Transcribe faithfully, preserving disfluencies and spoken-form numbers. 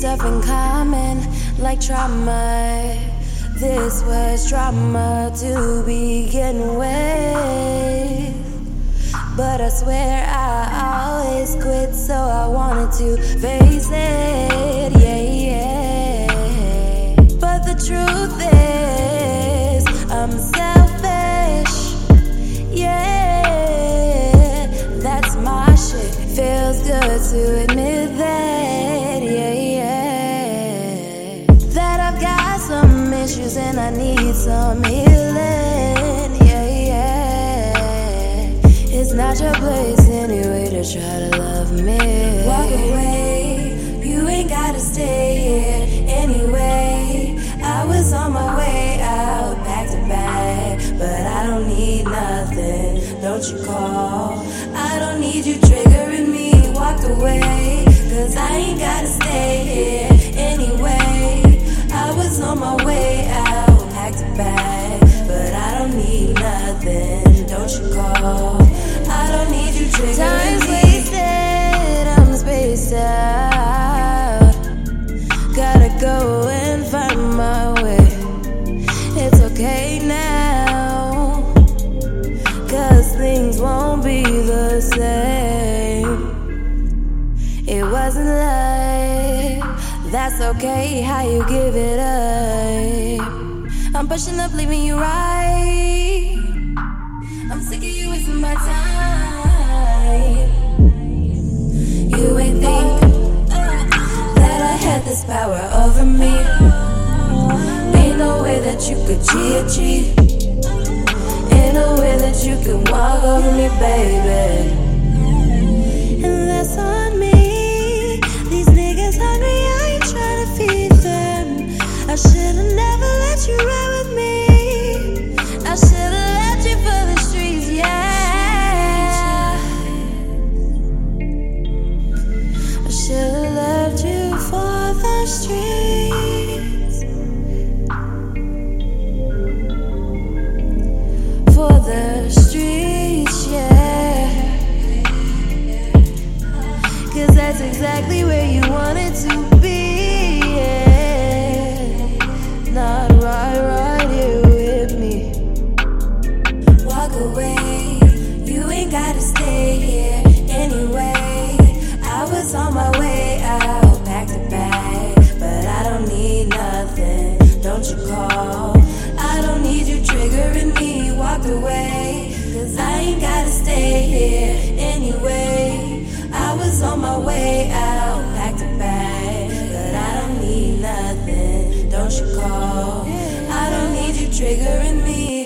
stuff in common, like trauma. This was trauma to begin with, but I swear I always quit, so I wanted to face it, yeah, yeah. But the truth is, I'm selfish, yeah, that's my shit. Feels good to admit that, yeah, yeah, that I've got some issues and I need some healing, yeah, yeah. It's not your place anyway to try to love me. Walk away, you ain't gotta stay here anyway. I was on my way out, back to back, but I don't need nothing, don't you call. I don't need you triggering me, walk away, cause I ain't gotta stay here anyway. I was on my way out, back to back, but I don't need nothing, don't you call. I don't need you triggering Time's me. Time's wasted, I'm spaced out. Gotta go and find my way. It's okay now, cause things won't be the same. It wasn't life, that's okay how you give it up. I'm pushing up, leaving you right. I'm sick of you wasting my time. You ain't think that I had this power over me. Ain't no way that you could cheat, cheat. Ain't no way that you could walk over me, baby. And that's on me. These niggas hungry, I ain't tryna feed them. I should've never let you ride with me. I should've left you for the streets, yeah. I should've left you for the streets. For the streets, yeah. Cause that's exactly where you wanted to be, yeah. Not right, right here with me. Walk away, you ain't gotta stay here anyway. I was on my way out, back to back, but I don't need nothing, don't you call. I don't need you triggering me, walk away, cause I ain't gotta stay here anyway. I was on my way out, back to back, but I don't need nothing, don't you call. I don't need you triggering me.